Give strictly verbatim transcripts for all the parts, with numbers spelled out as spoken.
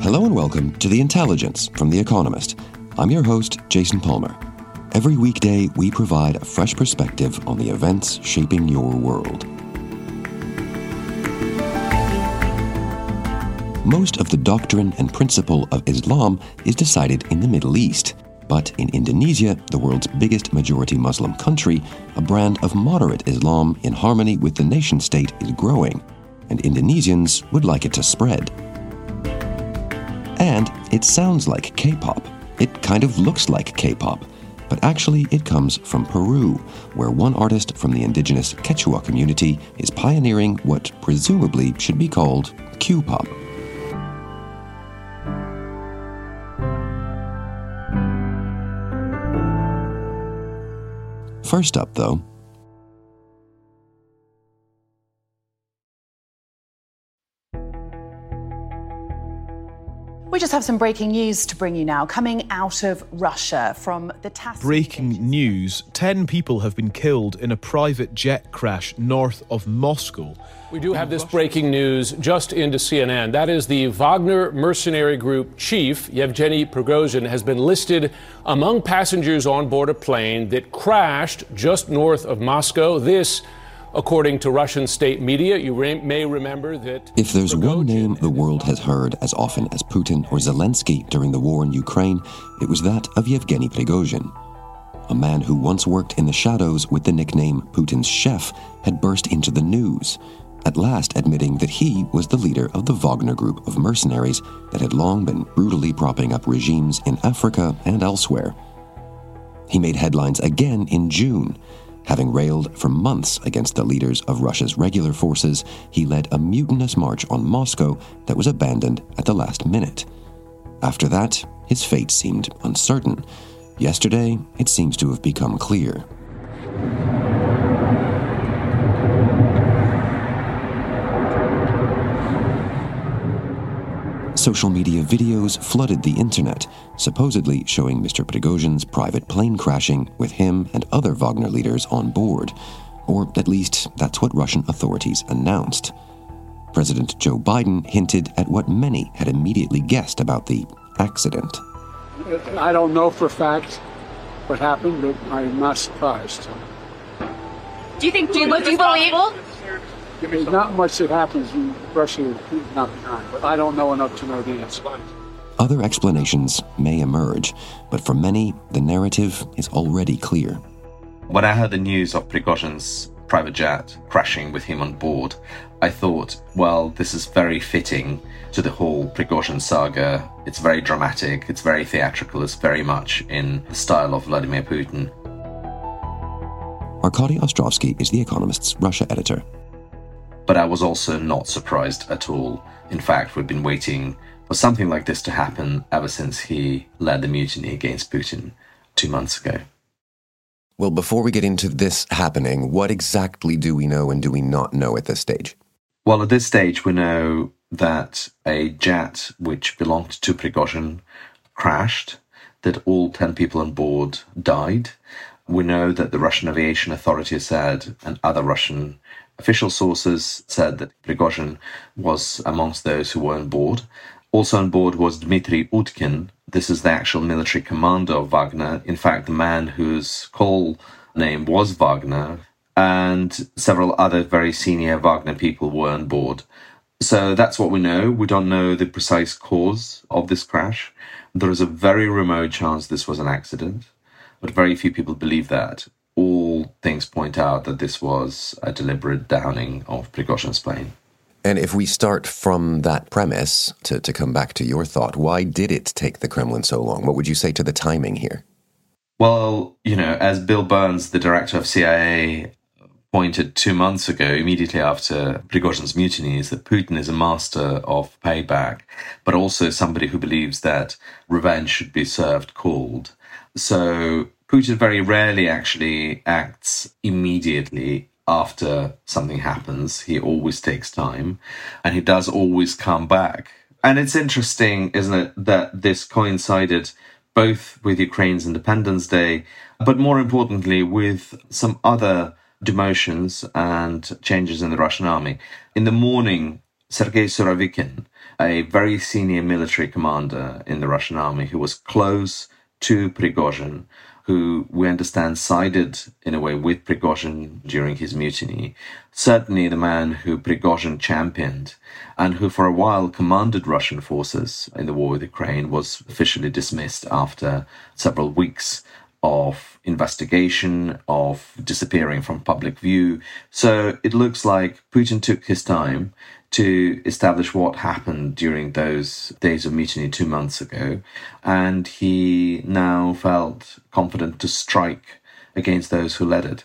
Hello and welcome to The Intelligence from The Economist. I'm your host, Jason Palmer. Every weekday, we provide a fresh perspective on the events shaping your world. Most of the doctrine and principle of Islam is decided in the Middle East. But in Indonesia, the world's biggest majority Muslim country, a brand of moderate Islam in harmony with the nation-state is growing, and Indonesians would like it to spread. And it sounds like K-pop. It kind of looks like K-pop, but actually it comes from Peru, where one artist from the indigenous Quechua community is pioneering what presumably should be called Q-pop. First up, though, we just have some breaking news to bring you now, coming out of Russia from the TASS. Breaking news. Ten people have been killed in a private jet crash north of Moscow. We do have this breaking news just into C N N. That is, the Wagner mercenary group chief, Yevgeny Prigozhin, has been listed among passengers on board a plane that crashed just north of Moscow. This, according to Russian state media. You re- may remember that... If there's one name the world has heard as often as Putin or Zelensky during the war in Ukraine, it was that of Yevgeny Prigozhin. A man who once worked in the shadows with the nickname Putin's chef had burst into the news, at last admitting that he was the leader of the Wagner Group of mercenaries that had long been brutally propping up regimes in Africa and elsewhere. He made headlines again in June. Having railed for months against the leaders of Russia's regular forces, he led a mutinous march on Moscow that was abandoned at the last minute. After that, his fate seemed uncertain. Yesterday, it seems to have become clear. Social media videos flooded the internet, supposedly showing Mister Prigozhin's private plane crashing with him and other Wagner leaders on board. Or at least, that's what Russian authorities announced. President Joe Biden hinted at what many had immediately guessed about the accident. I don't know for a fact what happened, but I'm not surprised. Do you think Putin was responsible? There's not much that happens in Russia with Putin not behind, but I don't know enough to know the answer. Other explanations may emerge, but for many, the narrative is already clear. When I heard the news of Prigozhin's private jet crashing with him on board, I thought, well, this is very fitting to the whole Prigozhin saga. It's very dramatic, it's very theatrical, it's very much in the style of Vladimir Putin. Arkady Ostrovsky is The Economist's Russia editor. But I was also not surprised at all. In fact, we've been waiting for something like this to happen ever since he led the mutiny against Putin two months ago. Well, before we get into this happening, what exactly do we know and do we not know at this stage? Well, at this stage, we know that a jet which belonged to Prigozhin crashed, that all ten people on board died. We know that the Russian Aviation Authority said, and other Russian official sources said, that Prigozhin was amongst those who were on board. Also on board was Dmitry Utkin. This is the actual military commander of Wagner. In fact, the man whose call name was Wagner, and several other very senior Wagner people were on board. So that's what we know. We don't know the precise cause of this crash. There is a very remote chance this was an accident, but very few people believe that. All things point out that this was a deliberate downing of Prigozhin's plane. And if we start from that premise, to, to come back to your thought, why did it take the Kremlin so long? What would you say to the timing here? Well, you know, as Bill Burns, the director of C I A, pointed two months ago, immediately after Prigozhin's mutiny, is that Putin is a master of payback, but also somebody who believes that revenge should be served cold. So Putin very rarely actually acts immediately after something happens. He always takes time, and he does always come back. And it's interesting, isn't it, that this coincided both with Ukraine's Independence Day, but more importantly, with some other demotions and changes in the Russian army. In the morning, Sergei Surovikin, a very senior military commander in the Russian army, who was close to Prigozhin, who we understand sided in a way with Prigozhin during his mutiny, certainly the man who Prigozhin championed and who for a while commanded Russian forces in the war with Ukraine, was officially dismissed after several weeks of investigation, of disappearing from public view. So it looks like Putin took his time to establish what happened during those days of mutiny two months ago, and he now felt confident to strike against those who led it.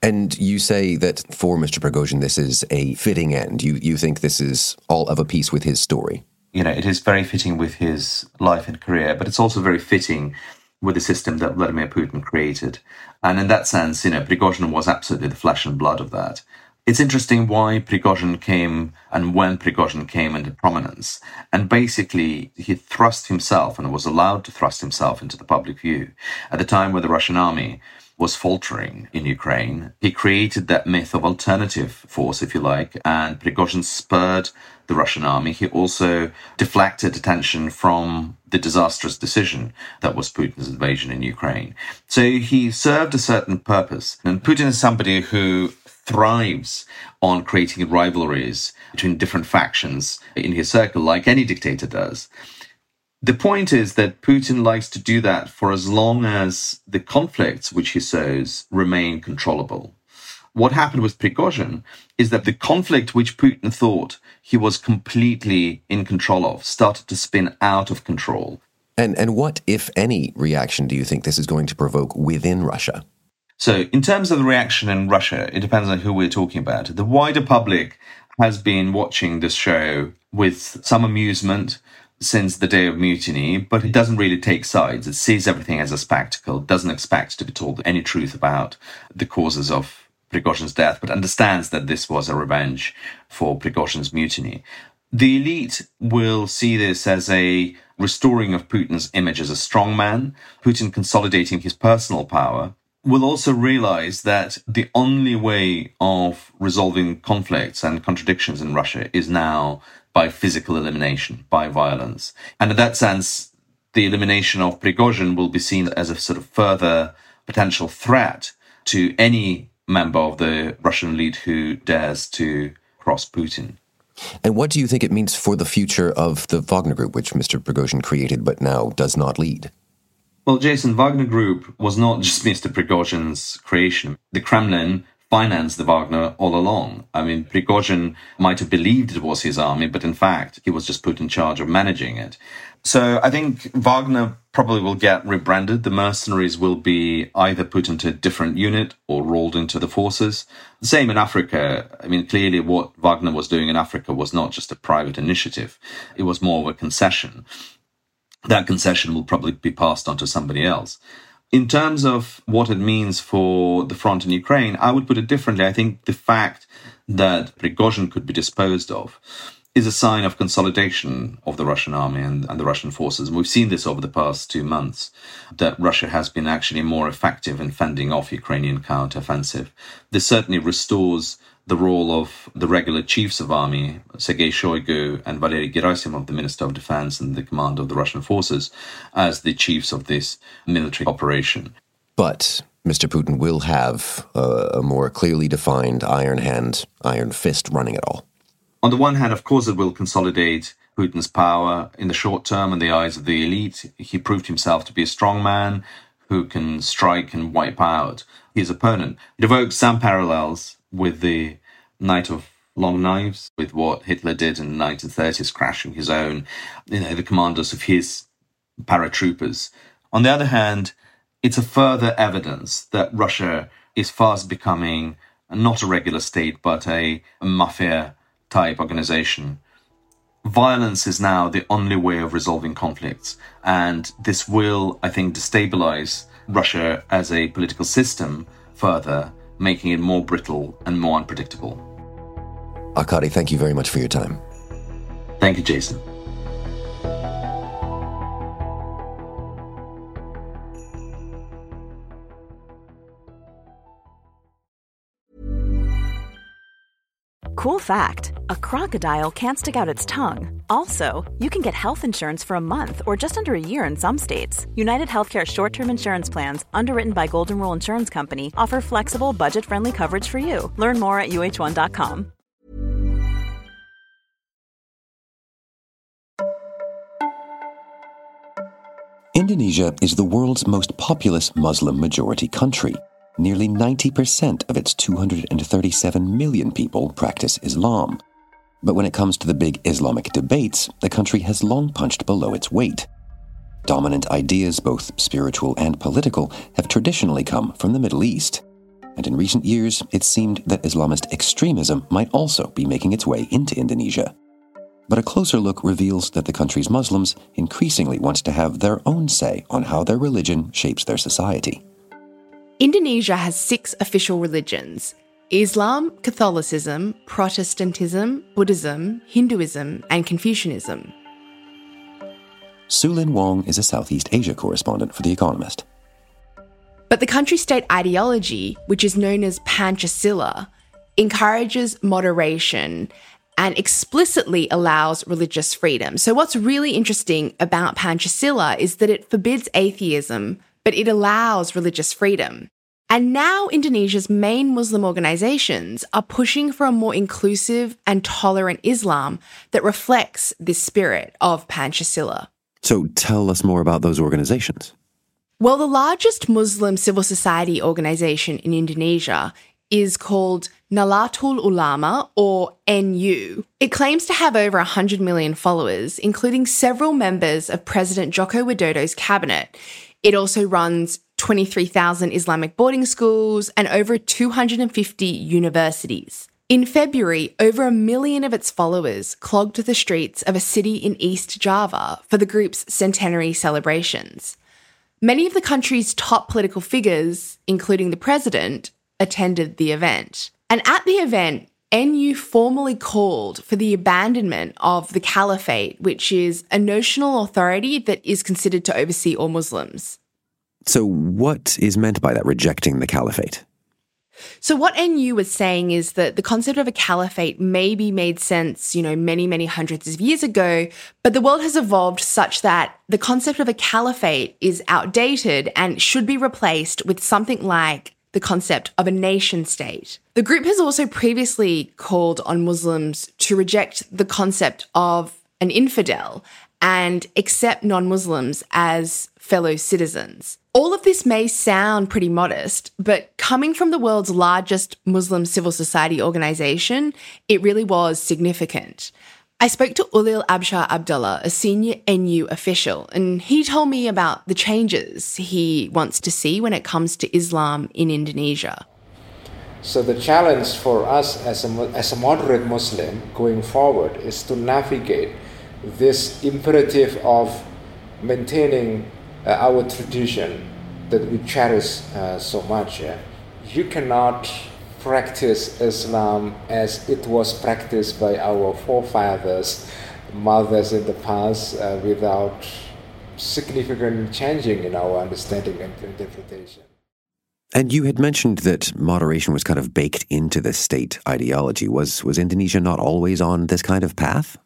And you say that for Mister Prigozhin, this is a fitting end. You you think this is all of a piece with his story? You know, it is very fitting with his life and career, but it's also very fitting with the system that Vladimir Putin created. And in that sense, you know, Prigozhin was absolutely the flesh and blood of that. It's interesting why Prigozhin came and when Prigozhin came into prominence. And basically, he thrust himself and was allowed to thrust himself into the public view. At the time when the Russian army was faltering in Ukraine, he created that myth of alternative force, if you like, and Prigozhin spurred the Russian army. He also deflected attention from the disastrous decision that was Putin's invasion in Ukraine. So he served a certain purpose. And Putin is somebody who thrives on creating rivalries between different factions in his circle, like any dictator does. The point is that Putin likes to do that for as long as the conflicts which he sows remain controllable. What happened with Prigozhin is that the conflict which Putin thought he was completely in control of started to spin out of control. And and what, if any, reaction do you think this is going to provoke within Russia? So in terms of the reaction in Russia, it depends on who we're talking about. The wider public has been watching this show with some amusement since the day of mutiny, but it doesn't really take sides. It sees everything as a spectacle, doesn't expect to be told any truth about the causes of Prigozhin's death, but understands that this was a revenge for Prigozhin's mutiny. The elite will see this as a restoring of Putin's image as a strongman, Putin consolidating his personal power. Will also realize that the only way of resolving conflicts and contradictions in Russia is now by physical elimination, by violence. And in that sense, the elimination of Prigozhin will be seen as a sort of further potential threat to any member of the Russian elite who dares to cross Putin. And what do you think it means for the future of the Wagner Group, which Mister Prigozhin created but now does not lead? Well, Jason, Wagner Group was not just Mister Prigozhin's creation. The Kremlin financed the Wagner all along. I mean, Prigozhin might have believed it was his army, but in fact, he was just put in charge of managing it. So I think Wagner probably will get rebranded. The mercenaries will be either put into a different unit or rolled into the forces. The same in Africa. I mean, clearly what Wagner was doing in Africa was not just a private initiative. It was more of a concession. That concession will probably be passed on to somebody else. In terms of what it means for the front in Ukraine, I would put it differently. I think the fact that Prigozhin could be disposed of is a sign of consolidation of the Russian army and, and the Russian forces. And we've seen this over the past two months, that Russia has been actually more effective in fending off Ukrainian counteroffensive. This certainly restores the role of the regular chiefs of army, Sergei Shoigu and Valery Gerasimov, the Minister of Defense and the commander of the Russian forces, as the chiefs of this military operation. But Mister Putin will have a more clearly defined iron hand, iron fist running it all. On the one hand, of course, it will consolidate Putin's power in the short term in the eyes of the elite. He proved himself to be a strong man who can strike and wipe out his opponent. It evokes some parallels with the Night of Long Knives, with what Hitler did in the nineteen thirties, crashing his own, you know, the commanders of his paratroopers. On the other hand, it's a further evidence that Russia is fast becoming not a regular state, but a mafia-type organization. Violence is now the only way of resolving conflicts. And this will, I think, destabilize Russia as a political system further, making it more brittle and more unpredictable. Arkady, thank you very much for your time. Thank you, Jason. Cool fact, a crocodile can't stick out its tongue. Also, you can get health insurance for a month or just under a year in some states. United Healthcare short-term insurance plans, underwritten by Golden Rule Insurance Company, offer flexible, budget-friendly coverage for you. Learn more at U H one dot com. Indonesia is the world's most populous Muslim-majority country. Nearly ninety percent of its two hundred thirty-seven million people practice Islam. But when it comes to the big Islamic debates, the country has long punched below its weight. Dominant ideas, both spiritual and political, have traditionally come from the Middle East. And in recent years, it seemed that Islamist extremism might also be making its way into Indonesia. But a closer look reveals that the country's Muslims increasingly want to have their own say on how their religion shapes their society. Indonesia has six official religions: Islam, Catholicism, Protestantism, Buddhism, Hinduism, and Confucianism. Sulin Wong is a Southeast Asia correspondent for The Economist. But the country-state ideology, which is known as Pancasila, encourages moderation and explicitly allows religious freedom. So what's really interesting about Pancasila is that it forbids atheism, but it allows religious freedom. And now Indonesia's main Muslim organisations are pushing for a more inclusive and tolerant Islam that reflects this spirit of Pancasila. So tell us more about those organisations. Well, the largest Muslim civil society organisation in Indonesia is called Nahdlatul Ulama, or N U. It claims to have over one hundred million followers, including several members of President Joko Widodo's cabinet. It also runs twenty-three thousand Islamic boarding schools and over two hundred fifty universities. In February, over a million of its followers clogged the streets of a city in East Java for the group's centenary celebrations. Many of the country's top political figures, including the president, attended the event. And at the event, N U formally called for the abandonment of the caliphate, which is a notional authority that is considered to oversee all Muslims. So what is meant by that, rejecting the caliphate? So what N U was saying is that the concept of a caliphate maybe made sense, you know, many, many hundreds of years ago, but the world has evolved such that the concept of a caliphate is outdated and should be replaced with something like the concept of a nation state. The group has also previously called on Muslims to reject the concept of an infidel and accept non-Muslims as fellow citizens. All of this may sound pretty modest, but coming from the world's largest Muslim civil society organisation, it really was significant. I spoke to Ulil Abshah Abdullah, a senior N U official, and he told me about the changes he wants to see when it comes to Islam in Indonesia. So the challenge for us as a, as a moderate Muslim going forward is to navigate this imperative of maintaining uh, our tradition that we cherish uh, so much. Yeah? You cannot practice Islam as it was practiced by our forefathers, mothers in the past, uh, without significant changing in our understanding and interpretation. And you had mentioned that moderation was kind of baked into the state ideology. Was, was Indonesia not always on this kind of path?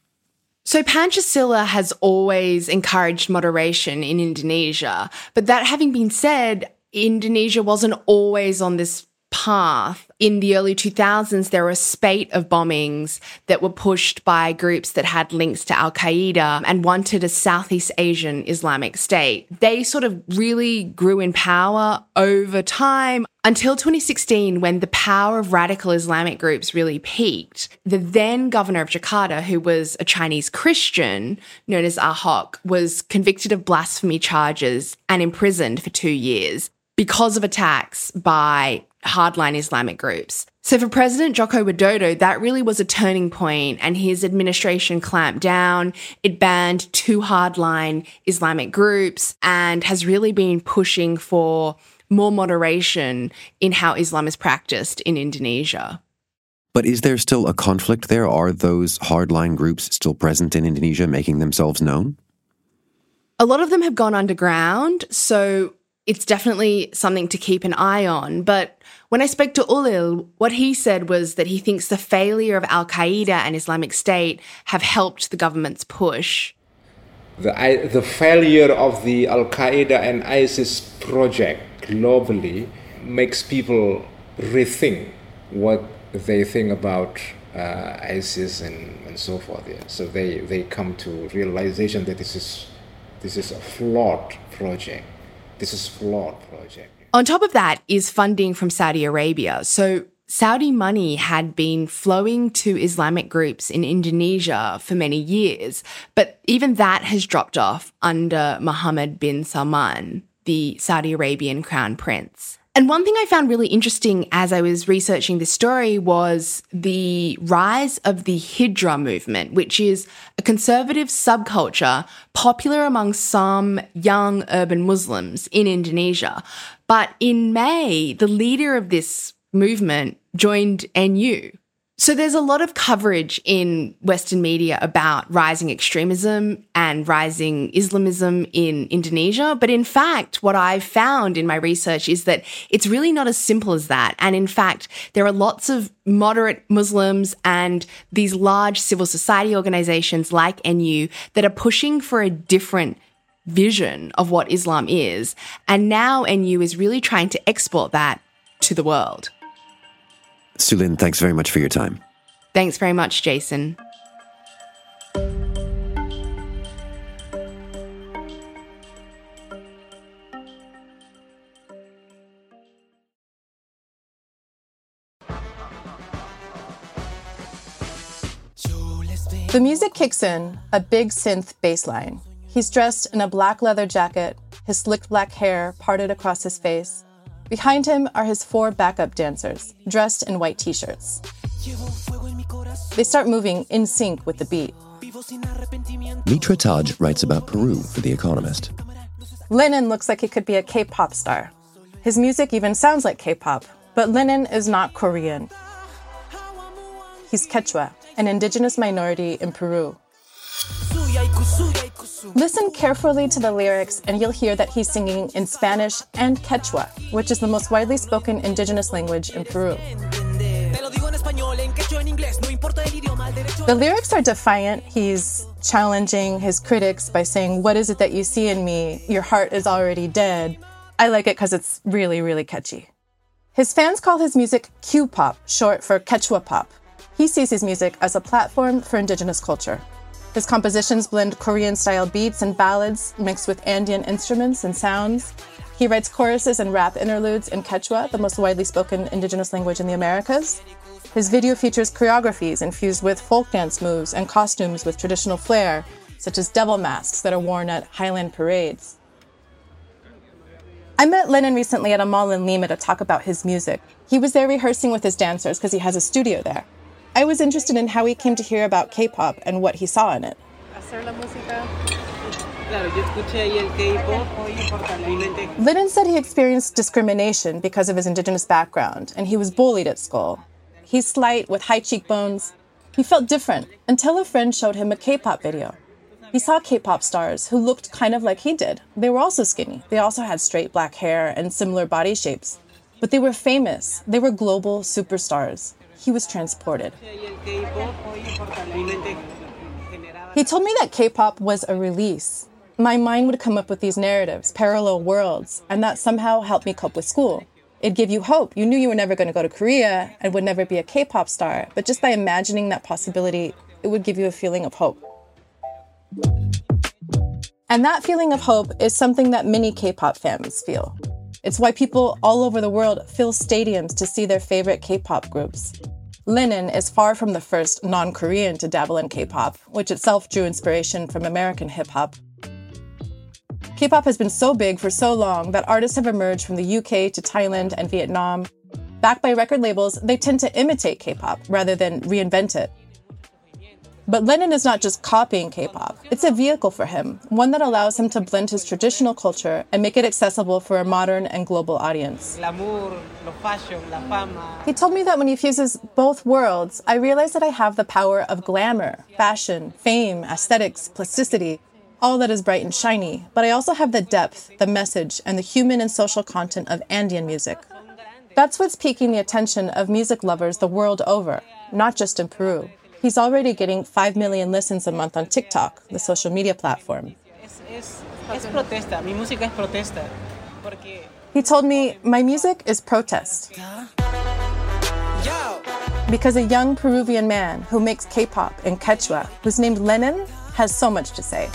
So Pancasila has always encouraged moderation in Indonesia. But that having been said, Indonesia wasn't always on this path. In the early two thousands, there were a spate of bombings that were pushed by groups that had links to Al-Qaeda and wanted a Southeast Asian Islamic state. They sort of really grew in power over time until twenty sixteen, when the power of radical Islamic groups really peaked. The then governor of Jakarta, who was a Chinese Christian known as Ahok, was convicted of blasphemy charges and imprisoned for two years because of attacks by hardline Islamic groups. So for President Joko Widodo, that really was a turning point, and his administration clamped down. It banned two hardline Islamic groups and has really been pushing for more moderation in how Islam is practiced in Indonesia. But is there still a conflict there? Are those hardline groups still present in Indonesia, making themselves known? A lot of them have gone underground, so it's definitely something to keep an eye on. But when I spoke to Ulil, what he said was that he thinks the failure of al-Qaeda and Islamic State have helped the government's push. The, I, the failure of the al-Qaeda and ISIS project globally makes people rethink what they think about uh, ISIS and, and so forth. Yeah. So they, they come to realization that this is this is a flawed project. This is a flawed project. On top of that is funding from Saudi Arabia. So Saudi money had been flowing to Islamic groups in Indonesia for many years, but even that has dropped off under Mohammed bin Salman, the Saudi Arabian crown prince. And one thing I found really interesting as I was researching this story was the rise of the Hijra movement, which is a conservative subculture popular among some young urban Muslims in Indonesia. But in May, the leader of this movement joined N U. So there's a lot of coverage in Western media about rising extremism and rising Islamism in Indonesia. But in fact, what I've found in my research is that it's really not as simple as that. And in fact, there are lots of moderate Muslims and these large civil society organizations like N U that are pushing for a different vision of what Islam is. And now N U is really trying to export that to the world. Sulin, thanks very much for your time. Thanks very much, Jason. The music kicks in, a big synth bass line. He's dressed in a black leather jacket, his slicked black hair parted across his face. Behind him are his four backup dancers, dressed in white t-shirts. They start moving in sync with the beat. Mitra Taj writes about Peru for The Economist. Lenin looks like he could be a K-pop star. His music even sounds like K-pop, but Lenin is not Korean. He's Quechua, an indigenous minority in Peru. Listen carefully to the lyrics and you'll hear that he's singing in Spanish and Quechua, which is the most widely spoken indigenous language in Peru. The lyrics are defiant. He's challenging his critics by saying, "What is it that you see in me? Your heart is already dead." I like it because it's really, really catchy. His fans call his music Q-pop, short for Quechua pop. He sees his music as a platform for indigenous culture. His compositions blend Korean-style beats and ballads mixed with Andean instruments and sounds. He writes choruses and rap interludes in Quechua, the most widely spoken indigenous language in the Americas. His video features choreographies infused with folk dance moves and costumes with traditional flair, such as devil masks that are worn at Highland parades. I met Lennon recently at a mall in Lima to talk about his music. He was there rehearsing with his dancers because he has a studio there. I was interested in how he came to hear about K-pop and what he saw in it. Lenin said he experienced discrimination because of his indigenous background, and he was bullied at school. He's slight, with high cheekbones. He felt different until a friend showed him a K-pop video. He saw K-pop stars who looked kind of like he did. They were also skinny. They also had straight black hair and similar body shapes. But they were famous. They were global superstars. He was transported. He told me that K-pop was a release. My mind would come up with these narratives, parallel worlds, and that somehow helped me cope with school. It'd give you hope. You knew you were never going to go to Korea and would never be a K-pop star, but just by imagining that possibility, it would give you a feeling of hope. And that feeling of hope is something that many K-pop fans feel. It's why people all over the world fill stadiums to see their favorite K-pop groups. Lenin is far from the first non-Korean to dabble in K-pop, which itself drew inspiration from American hip-hop. K-pop has been so big for so long that artists have emerged from the U K to Thailand and Vietnam. backed by record labels, they tend to imitate K-pop rather than reinvent it. But Lenin is not just copying K-pop. It's a vehicle for him, one that allows him to blend his traditional culture and make it accessible for a modern and global audience. He told me that when he fuses both worlds, I realize that I have the power of glamour, fashion, fame, aesthetics, plasticity, all that is bright and shiny. But I also have the depth, the message, and the human and social content of Andean music. That's what's piquing the attention of music lovers the world over, not just in Peru. He's already getting five million listens a month on TikTok, the social media platform. He told me, my music is protest. Because a young Peruvian man who makes K-pop in Quechua, who's named Lenin, has so much to say.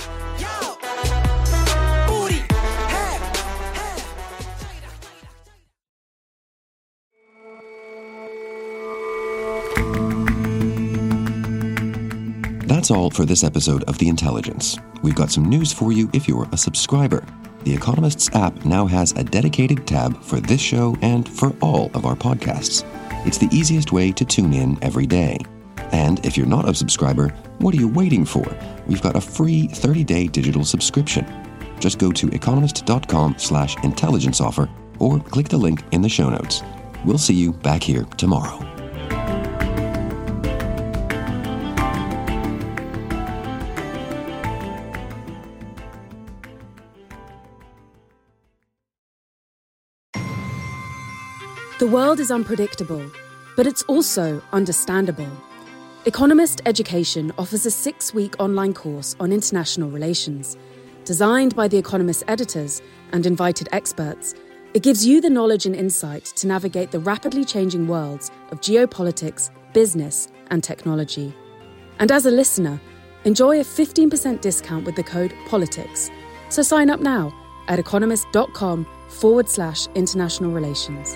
That's all for this episode of The Intelligence. We've got some news for you if you're a subscriber. The Economist's app now has a dedicated tab for this show and for all of our podcasts. It's the easiest way to tune in every day. And if you're not a subscriber, what are you waiting for? We've got a free thirty-day digital subscription. Just go to economist.com slash intelligence offer or click the link in the show notes. We'll see you back here tomorrow. The world is unpredictable, but it's also understandable. Economist Education offers a six-week online course on international relations. Designed by The Economist editors and invited experts, it gives you the knowledge and insight to navigate the rapidly changing worlds of geopolitics, business, and technology. And as a listener, enjoy a fifteen percent discount with the code POLITICS. So sign up now at economist.com forward slash international relations.